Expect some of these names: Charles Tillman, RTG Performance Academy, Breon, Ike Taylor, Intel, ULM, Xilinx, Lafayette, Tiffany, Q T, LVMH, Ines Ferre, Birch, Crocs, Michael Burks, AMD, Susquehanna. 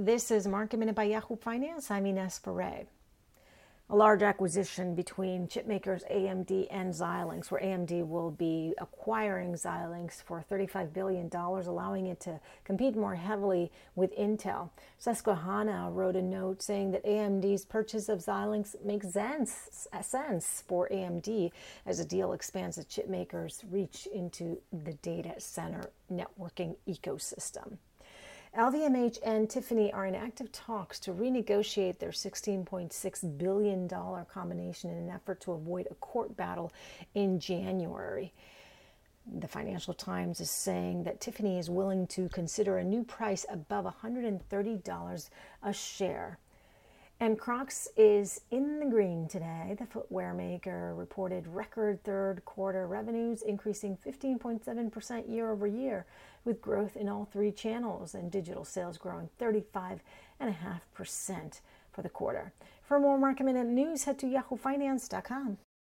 This is Market Minute by Yahoo Finance. I'm Ines Ferre. A large acquisition between chipmakers AMD and Xilinx, where AMD will be acquiring Xilinx for $35 billion, allowing it to compete more heavily with Intel. Susquehanna wrote a note saying that AMD's purchase of Xilinx makes sense for AMD as the deal expands the chipmaker's reach into the data center networking ecosystem. LVMH and Tiffany are in active talks to renegotiate their $16.6 billion combination in an effort to avoid a court battle in January. The Financial Times is saying that Tiffany is willing to consider a new price above $130 a share. And Crocs is in the green today. The footwear maker reported record third quarter revenues increasing 15.7% year over year, with growth in all three channels and digital sales growing 35.5% for the quarter. For more Market Minute news, head to yahoofinance.com.